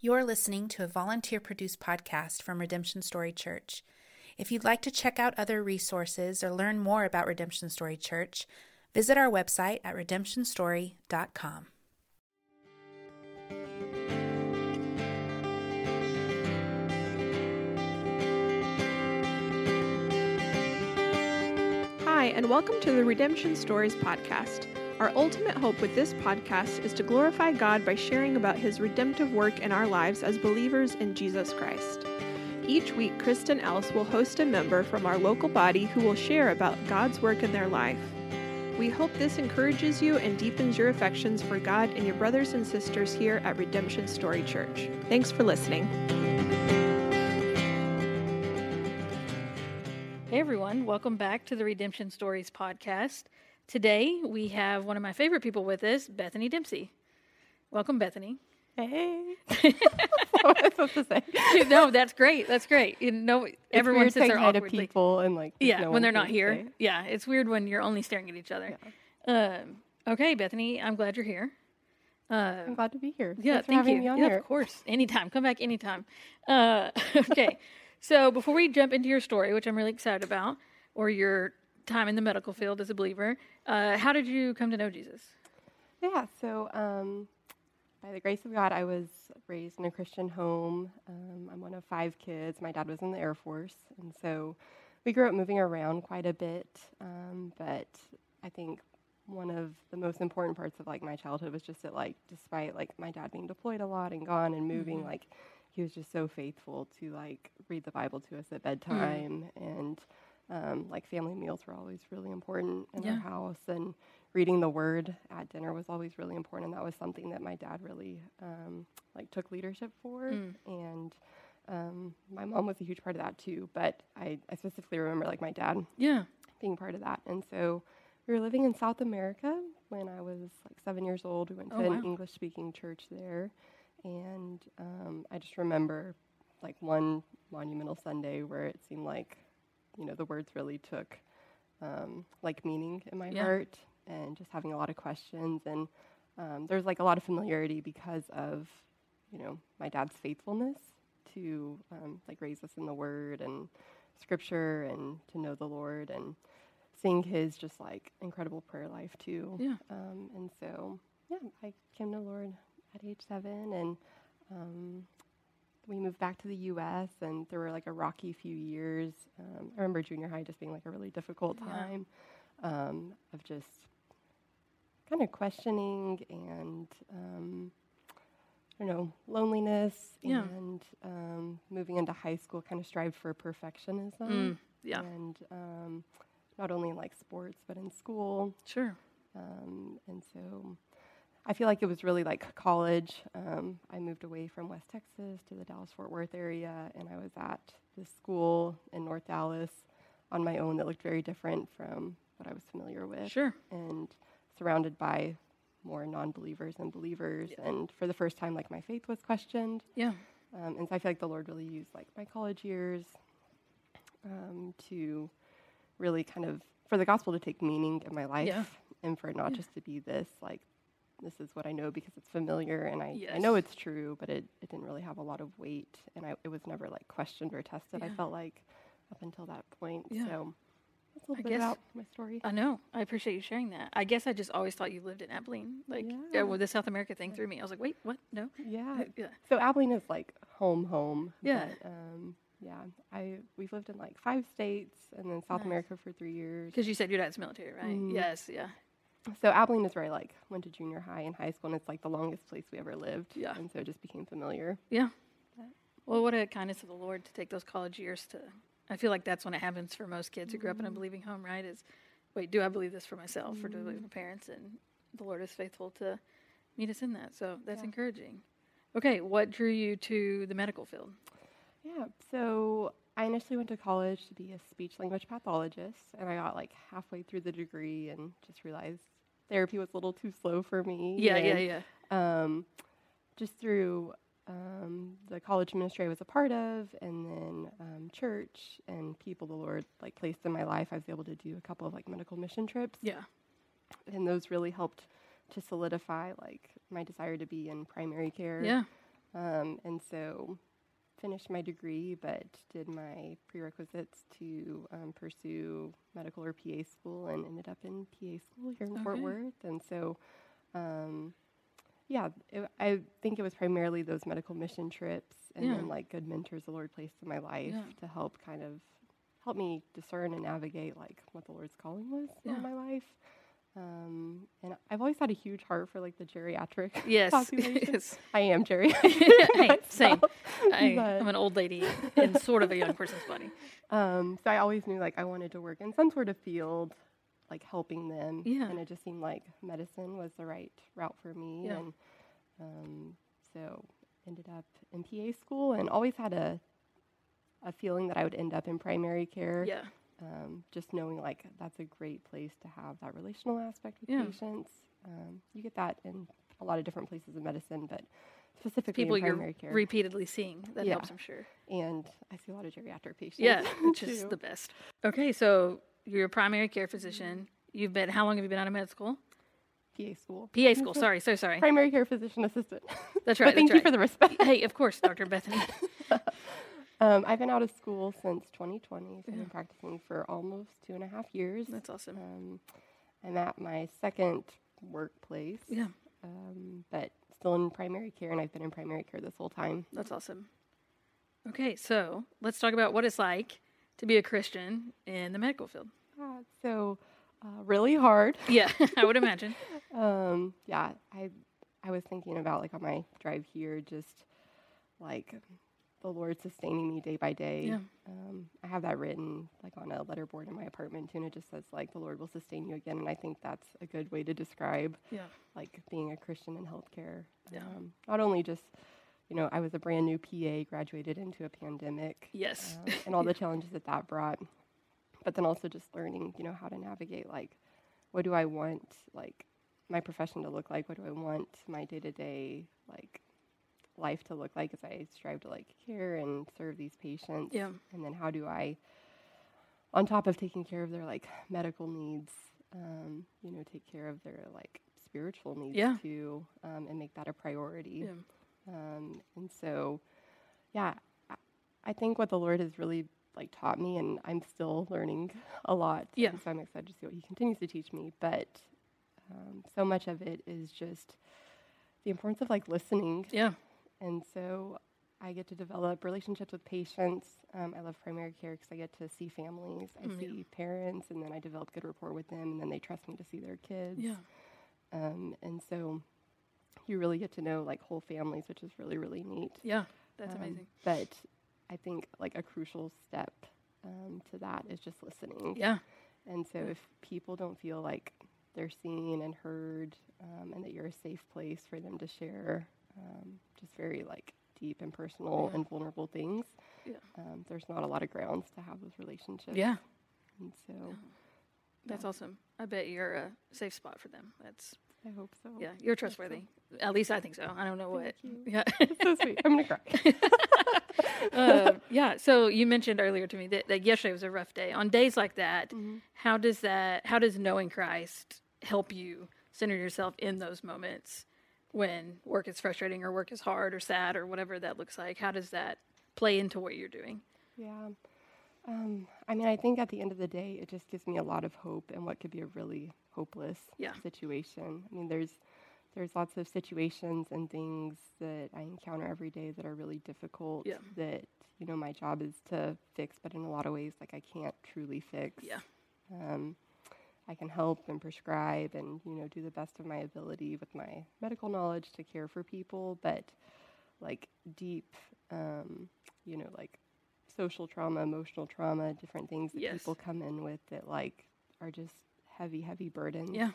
You're listening to a volunteer-produced podcast from Redemption Story Church. If you'd like to check out other resources or learn more about Redemption Story Church, visit our website at RedemptionStory.com. Hi, and welcome to the Redemption Stories Podcast. Our ultimate hope with this podcast is to glorify God by sharing about His redemptive work in our lives as believers in Jesus Christ. Each week, Kristin Ellis will host a member from our local body who will share about God's work in their life. We hope this encourages you and deepens your affections for God and your brothers and sisters here at Redemption Story Church. Thanks for listening. Hey everyone, welcome back to the Redemption Stories Podcast. Today, we have one of my favorite people with us, Bethany Dempsey. Welcome, Bethany. Hey. What was I supposed to say? No, that's great. That's great. You know, it's everyone sits there awkwardly. People and like, yeah, no when they're not here. Say. Yeah, it's weird when you're only staring at each other. Yeah. Okay, Bethany, I'm glad you're here. I'm glad to be here. Yeah, thanks for having me on here. Yeah, of course. Anytime. Come back anytime. Okay. So before we jump into your story, which I'm really excited about, or your time in the medical field as a believer, how did you come to know Jesus? Yeah, so by the grace of God, I was raised in a Christian home. I'm one of 5 kids. My dad was in the Air Force, and so we grew up moving around quite a bit, but I think one of the most important parts of like my childhood was just that like despite like my dad being deployed a lot and gone and moving, like he was just so faithful to like read the Bible to us at bedtime, and like family meals were always really important in our house, and reading the Word at dinner was always really important. And that was something that my dad really like took leadership for, and my mom was a huge part of that too. But I specifically remember like my dad, being part of that. And so we were living in South America when I was like 7 years old. We went to an English-speaking church there, and I just remember like one monumental Sunday where it seemed like, you know, the words really took, like, meaning in my heart, and just having a lot of questions. And there's, like, a lot of familiarity because of, you know, my dad's faithfulness to, like, raise us in the Word and Scripture and to know the Lord, and seeing his just, like, incredible prayer life, too. Yeah. And so, yeah, I came to the Lord at age 7, and we moved back to the U.S., and there were, like, a rocky few years. I remember junior high just being, like, a really difficult time of just kind of questioning and, I don't know, loneliness, and moving into high school kind of strived for perfectionism. And not only in, like, sports, but in school. And so I feel like it was really like college. I moved away from West Texas to the Dallas-Fort Worth area, and I was at this school in North Dallas on my own that looked very different from what I was familiar with. And surrounded by more non-believers and believers. And for the first time, like, my faith was questioned. And so I feel like the Lord really used like my college years to really kind of, for the gospel to take meaning in my life, and for it not just to be this like, this is what I know because it's familiar, and I know it's true, but it didn't really have a lot of weight, and it was never, like, questioned or tested, I felt like, up until that point. So that's a little bit about my story. I know. I appreciate you sharing that. I guess I just always thought you lived in Abilene. Like, well, the South America thing threw me. I was like, wait, what? No? Yeah. So Abilene is, like, home. But, we've lived in, like, 5 states, and then South America for 3 years. Because you said your dad's military, right? So Abilene is where I, like, went to junior high and high school, and it's, like, the longest place we ever lived. And so it just became familiar. Well, what a kindness of the Lord to take those college years to, I feel like that's when it happens for most kids who grew up in a believing home, right? Is, wait, do I believe this for myself, or do I believe my parents? And the Lord is faithful to meet us in that. So that's encouraging. Okay, what drew you to the medical field? So I initially went to college to be a speech-language pathologist, and I got, like, halfway through the degree and just realized therapy was a little too slow for me. Just through the college ministry I was a part of, and then church and people the Lord, like, placed in my life, I was able to do a couple of, like, medical mission trips. And those really helped to solidify, like, my desire to be in primary care. And so finished my degree, but did my prerequisites to pursue medical or PA school and ended up in PA school here in Fort Worth. And so, I think it was primarily those medical mission trips and then like good mentors the Lord placed in my life to help kind of help me discern and navigate like what the Lord's calling was in my life. And I've always had a huge heart for like the geriatric population. Yes. I am geriatric. Hey, same. I'm an old lady in sort of a young person's body. So I always knew like I wanted to work in some sort of field, like helping them. Yeah. And it just seemed like medicine was the right route for me. Yeah. And so ended up in PA school and always had a feeling that I would end up in primary care. Yeah. Just knowing like that's a great place to have that relational aspect with patients. You get that in a lot of different places in medicine, but specifically people in primary care. People you're repeatedly seeing. That helps, I'm sure. And I see a lot of geriatric patients. Yeah, which is the best. Okay, so you're a primary care physician. You've been, how long have you been out of med school? PA school. Sorry. Primary care physician assistant. That's right. Thank you for the respect. Hey, of course, Dr. Bethany. I've been out of school since 2020, so I've been practicing for almost 2.5 years. That's awesome. I'm at my second workplace, but still in primary care, and I've been in primary care this whole time. That's awesome. Okay, so let's talk about what it's like to be a Christian in the medical field. Really hard. Yeah, I would imagine. I was thinking about, like, on my drive here, just, like, the Lord sustaining me day by day. Yeah. I have that written like on a letterboard in my apartment too, and it just says like the Lord will sustain you again. And I think that's a good way to describe like being a Christian in healthcare. Yeah. Not only just, you know, I was a brand new PA, graduated into a pandemic. Yes. And all the challenges that brought, but then also just learning, you know, how to navigate like, what do I want like my profession to look like? What do I want my day to day like life to look like as I strive to like care and serve these patients? Yeah. And then how do I, on top of taking care of their like medical needs, you know, take care of their like spiritual needs too, and make that a priority. Yeah. And so, I think what the Lord has really like taught me, and I'm still learning a lot. Yeah. So I'm excited to see what He continues to teach me. But so much of it is just the importance of like listening. Yeah. And so I get to develop relationships with patients. I love primary care because I get to see families. I see parents, and then I develop good rapport with them, and then they trust me to see their kids. Yeah. And so you really get to know, like, whole families, which is really, really neat. Yeah, that's amazing. But I think, like, a crucial step to that is just listening. Yeah. And so if people don't feel like they're seen and heard and that you're a safe place for them to share just very like deep and personal and vulnerable things. Yeah. There's not a lot of grounds to have those relationships. Yeah. And so that's awesome. I bet you're a safe spot for them. I hope so. Yeah. You're trustworthy. So. At least I think so. I don't know Yeah. That's so sweet. I'm going to cry. So you mentioned earlier to me that yesterday was a rough day. On days like that, how does knowing Christ help you center yourself in those moments? When work is frustrating or work is hard or sad or whatever that looks like, how does that play into what you're doing? Yeah. I mean, I think at the end of the day, it just gives me a lot of hope in what could be a really hopeless situation. I mean, there's lots of situations and things that I encounter every day that are really difficult that, you know, my job is to fix, but in a lot of ways, like I can't truly fix. Yeah. I can help and prescribe and, you know, do the best of my ability with my medical knowledge to care for people. But, like, deep, you know, like, social trauma, emotional trauma, different things that people come in with that, like, are just heavy, heavy burdens. Yeah.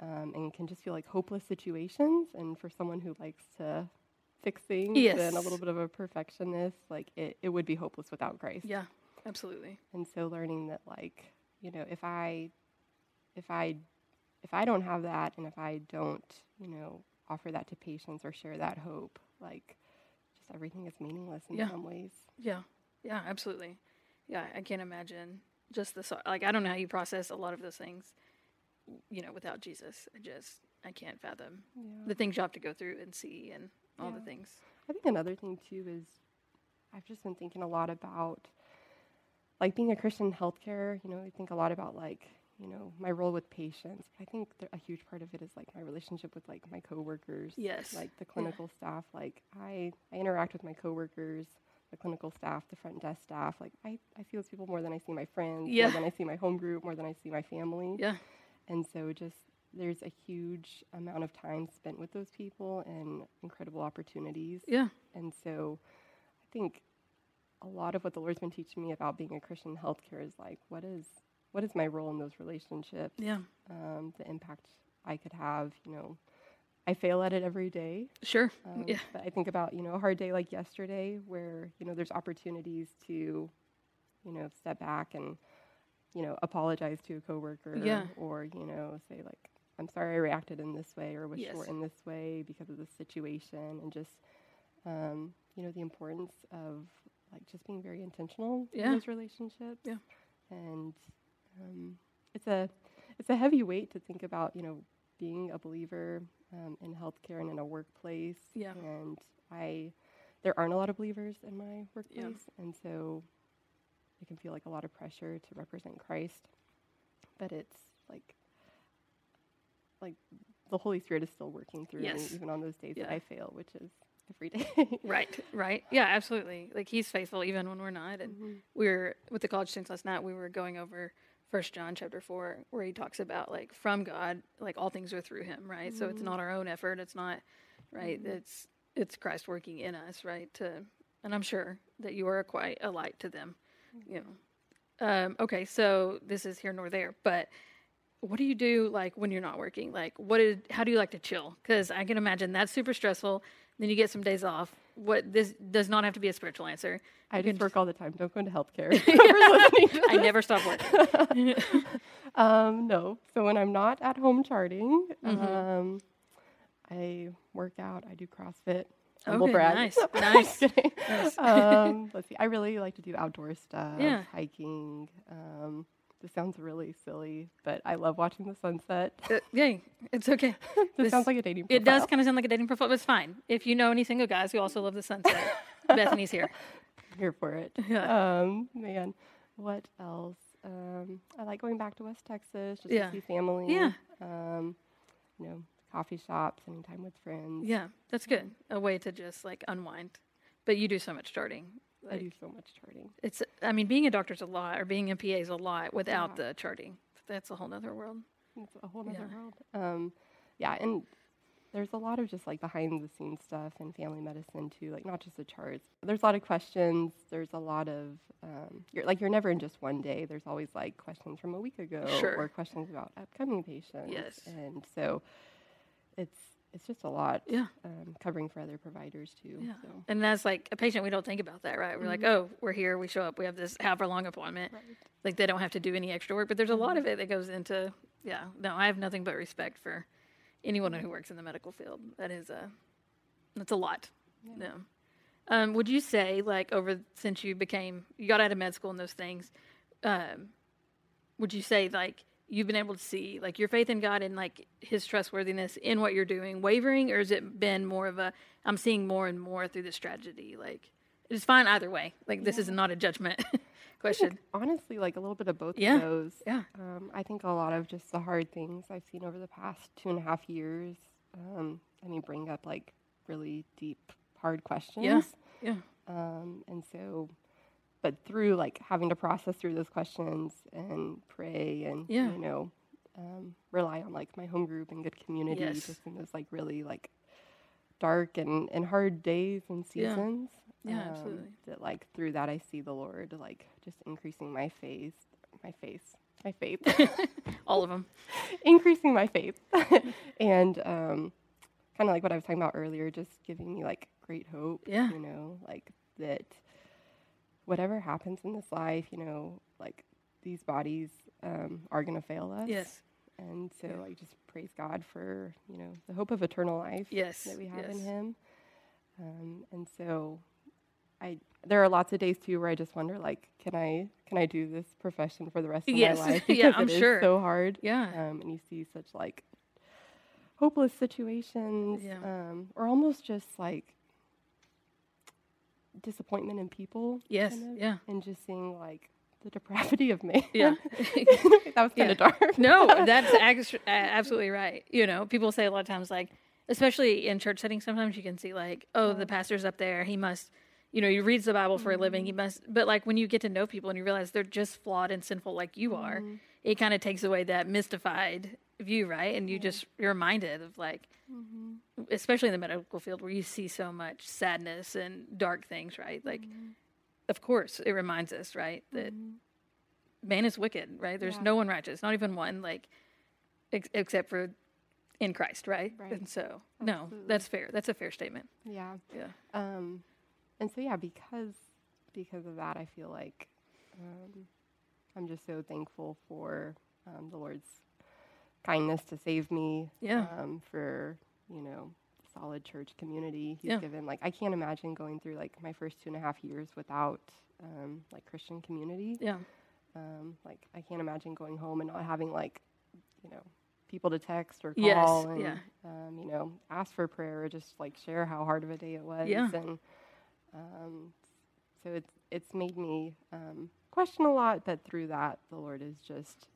And can just feel like hopeless situations. And for someone who likes to fix things and a little bit of a perfectionist, like, it would be hopeless without Christ. Yeah, absolutely. And so learning that, like, you know, if I don't have that, and if I don't, you know, offer that to patients or share that hope, like, just everything is meaningless in some ways. Yeah. Yeah, absolutely. Yeah, I can't imagine just the, like, I don't know how you process a lot of those things, you know, without Jesus. I can't fathom the things you have to go through and see and all the things. I think another thing, too, is I've just been thinking a lot about, like, being a Christian in healthcare. You know, I think a lot about, like, you know, my role with patients. I think a huge part of it is, like, my relationship with, like, my coworkers. Yes. Like, the clinical staff. Like, I interact with my coworkers, the clinical staff, the front desk staff. Like, I see those people more than I see my friends, more than I see my home group, more than I see my family. Yeah. And so just there's a huge amount of time spent with those people and incredible opportunities. Yeah. And so I think a lot of what the Lord's been teaching me about being a Christian in healthcare is, like, what is my role in those relationships? Yeah. The impact I could have, you know. I fail at it every day. Sure. But I think about, you know, a hard day like yesterday where, you know, there's opportunities to, you know, step back and, you know, apologize to a coworker or, you know, say, like, I'm sorry I reacted in this way or was short in this way because of this situation, and just, you know, the importance of, like, just being very intentional in those relationships. Yeah. And it's a heavy weight to think about, you know, being a believer in healthcare and in a workplace. Yeah. And there aren't a lot of believers in my workplace. Yeah. And so it can feel like a lot of pressure to represent Christ. But it's like the Holy Spirit is still working through me even on those days that I fail, which is every day. Right. Yeah, absolutely. Like, he's faithful even when we're not. And we were with the college students last night, we were going over 1 John chapter 4, where he talks about, like, from God, like, all things are through him, right? So it's not our own effort. It's not, right? It's Christ working in us, right? And I'm sure that you are quite a light to them, you know. Okay, so this is here nor there, but what do you do, like, when you're not working? Like, how do you like to chill? Because I can imagine that's super stressful. Then you get some days off. This does not have to be a spiritual answer. I just work all the time. Don't go into healthcare. I never stop working. No. So when I'm not at home charting, I work out. I do CrossFit. Okay, nice. Let's see. I really like to do outdoor stuff, hiking. This sounds really silly, but I love watching the sunset. Yay. It's okay. This sounds like a dating profile. It does kind of sound like a dating profile, but it's fine. If you know any single guys who also love the sunset, Bethany's here. I'm here for it. Yeah. Man, what else? I like going back to West Texas just to see family. Yeah. You know, coffee shops, spending time with friends. Yeah, that's good. A way to just, like, unwind. But you do so much charting. Like, I do so much charting. It's, I mean, being a doctor's a lot, or being a PA is a lot without the charting. That's a whole other world. It's a whole other world. Yeah, and there's a lot of just, like, behind-the-scenes stuff and family medicine, too, like, not just the charts. There's a lot of questions. There's a lot of, you're never in just one day. There's always, like, questions from a week ago or questions about upcoming patients. Yes. And so It's just a lot covering for other providers, too. Yeah. So. And that's, like, a patient, we don't think about that, right? We're like, oh, we're here, we show up, we have this however-long appointment. Right. Like, they don't have to do any extra work. But there's a lot of it that goes into, No, I have nothing but respect for anyone who works in the medical field. That is that's a lot. Yeah. No. Would you say, like, since you got out of med school and those things, would you say, like, you've been able to see, like, your faith in God and, like, his trustworthiness in what you're doing wavering, or has it been more of a, I'm seeing more and more through this tragedy? Like, it's fine either way. Like, this is not a judgment question. I think, honestly, like, a little bit of both of those. Yeah. I think a lot of just the hard things I've seen over the past 2.5 years, bring up, like, really deep, hard questions. Yeah. And so... But through, like, having to process through those questions and pray and, you know, rely on, like, my home group and good community just in those, like, really, like, dark and hard days and seasons. Yeah, absolutely. That, like, through that I see the Lord, like, just increasing my faith. All of them. Increasing my faith. And kind of like what I was talking about earlier, just giving me, like, great hope. Yeah. You know, like, that... Whatever happens in this life, you know, like, these bodies are going to fail us. Yes. And so, like, just praise God for, you know, the hope of eternal life that we have in him. And so there are lots of days, too, where I just wonder, like, can I do this profession for the rest of my life? Because I'm sure. Because it is so hard. Yeah. And you see such, like, hopeless situations, or almost just like disappointment in people. Yes, kind of, and just seeing like the depravity of man. Yeah, that was kind of dark. No, that's absolutely right. You know, people say a lot of times, like, especially in church settings, sometimes you can see like, oh, the pastor's up there, he must. You know, he reads the Bible for a living. He must, but like when you get to know people and you realize they're just flawed and sinful like you are, it kind of takes away that mystified view, right? And you just, you're reminded of like, especially in the medical field where you see so much sadness and dark things, right? Like, of course, it reminds us, right, that man is wicked, right? There's no one righteous, not even one, like, except for in Christ, right? And so, no, that's fair. That's a fair statement. Yeah. Yeah. And so, yeah, because of that, I feel like I'm just so thankful for the Lord's kindness to save me, for, you know, solid church community he's given. Like, I can't imagine going through, like, my first 2.5 years without, like, Christian community. Yeah. Like, I can't imagine going home and not having, like, you know, people to text or call and, you know, ask for prayer or just, like, share how hard of a day it was. Yeah. And, so it's made me question a lot, but through that, the Lord has just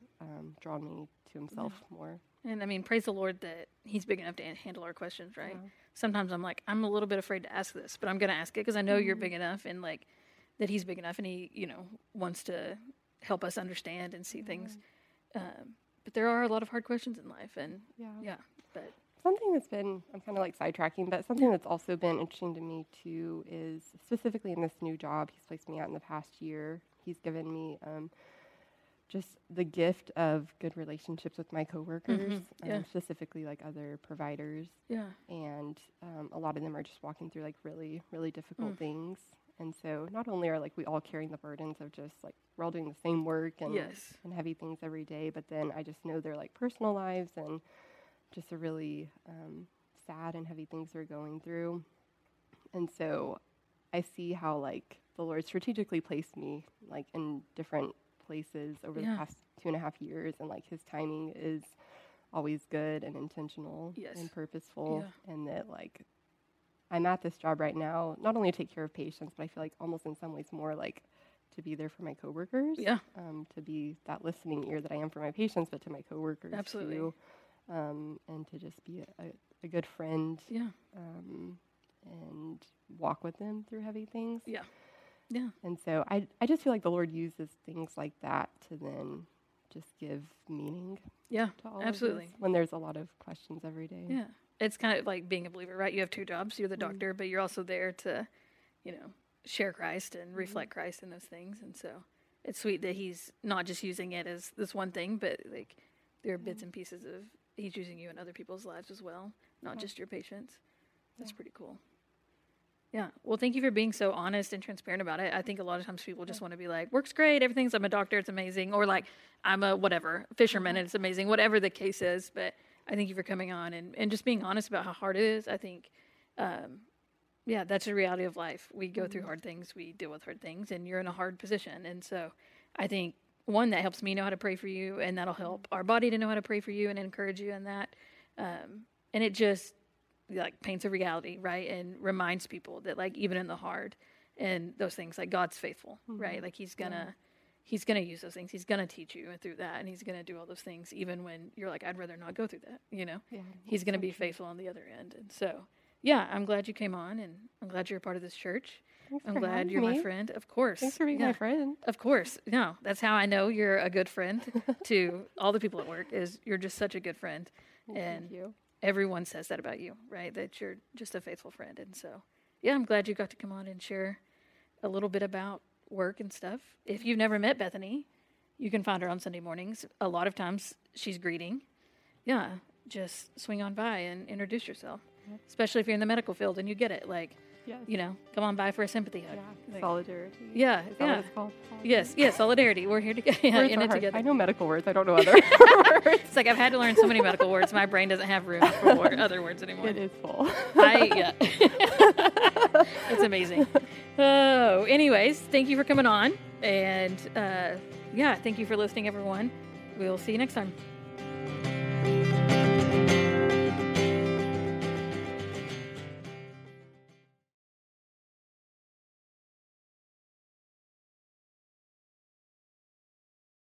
drawn me to himself more. And, I mean, praise the Lord that he's big enough to handle our questions, right? Yeah. Sometimes I'm like, I'm a little bit afraid to ask this, but I'm going to ask it because I know you're big enough and, like, that he's big enough and he, you know, wants to help us understand and see things. But there are a lot of hard questions in life, and, but... Something that's been, I'm kind of like sidetracking, but something that's also been interesting to me too is specifically in this new job he's placed me at in the past year, he's given me just the gift of good relationships with my coworkers, specifically like other providers. Yeah. And a lot of them are just walking through like really, really difficult things. And so not only are like we all carrying the burdens of just like we're all doing the same work and, and heavy things every day, but then I just know their like personal lives and just a really sad and heavy things they're going through. And so I see how, like, the Lord strategically placed me, like, in different places over the past 2.5 years. And, like, his timing is always good and intentional and purposeful. Yeah. And that, like, I'm at this job right now, not only to take care of patients, but I feel like almost in some ways more, like, to be there for my coworkers. Yeah. To be that listening ear that I am for my patients, but to my coworkers, absolutely. Too. And to just be a good friend, and walk with them through heavy things. Yeah, yeah. And so I just feel like the Lord uses things like that to then just give meaning. Yeah, to all absolutely. Of this, when there's a lot of questions every day. Yeah, it's kind of like being a believer, right? You have two jobs. You're the doctor, but you're also there to, you know, share Christ and reflect Christ in those things. And so it's sweet that he's not just using it as this one thing, but like there are bits and pieces of. He's using you in other people's lives as well, not just your patients. That's pretty cool. Yeah. Well, thank you for being so honest and transparent about it. I think a lot of times people just want to be like, work's great, everything's, I'm a doctor, it's amazing. Or like, I'm a whatever, fisherman, and it's amazing, whatever the case is. But I thank you for coming on and just being honest about how hard it is. I think, that's the reality of life. We go through hard things, we deal with hard things, and you're in a hard position. And so I think, one, that helps me know how to pray for you, and that'll help our body to know how to pray for you and encourage you in that. And it just, like, paints a reality, right, and reminds people that, like, even in the hard and those things, like, God's faithful, right? Like, he's gonna use those things. He's gonna teach you through that, and he's gonna do all those things even when you're like, I'd rather not go through that, you know? Yeah, he's gonna be faithful on the other end. And so, yeah, I'm glad you came on, and I'm glad you're a part of this church. Thanks I'm glad you're my friend. Of course. Thanks for being my friend. Of course. No, that's how I know you're a good friend to all the people at work is you're just such a good friend. Well, and thank you. Everyone says that about you, right? That you're just a faithful friend. And so, yeah, I'm glad you got to come on and share a little bit about work and stuff. If you've never met Bethany, you can find her on Sunday mornings. A lot of times she's greeting. Yeah, just swing on by and introduce yourself, especially if you're in the medical field and you get it. Like, yes. You know, come on by for a sympathy hug. Yeah. Like, solidarity. Yeah. Is that what it's called? Solidarity. Yes, solidarity. We're here together. In it together. I know medical words. I don't know other words. It's like I've had to learn so many medical words. My brain doesn't have room for other words anymore. It is full. It's amazing. Oh, anyways, thank you for coming on. And, thank you for listening, everyone. We'll see you next time.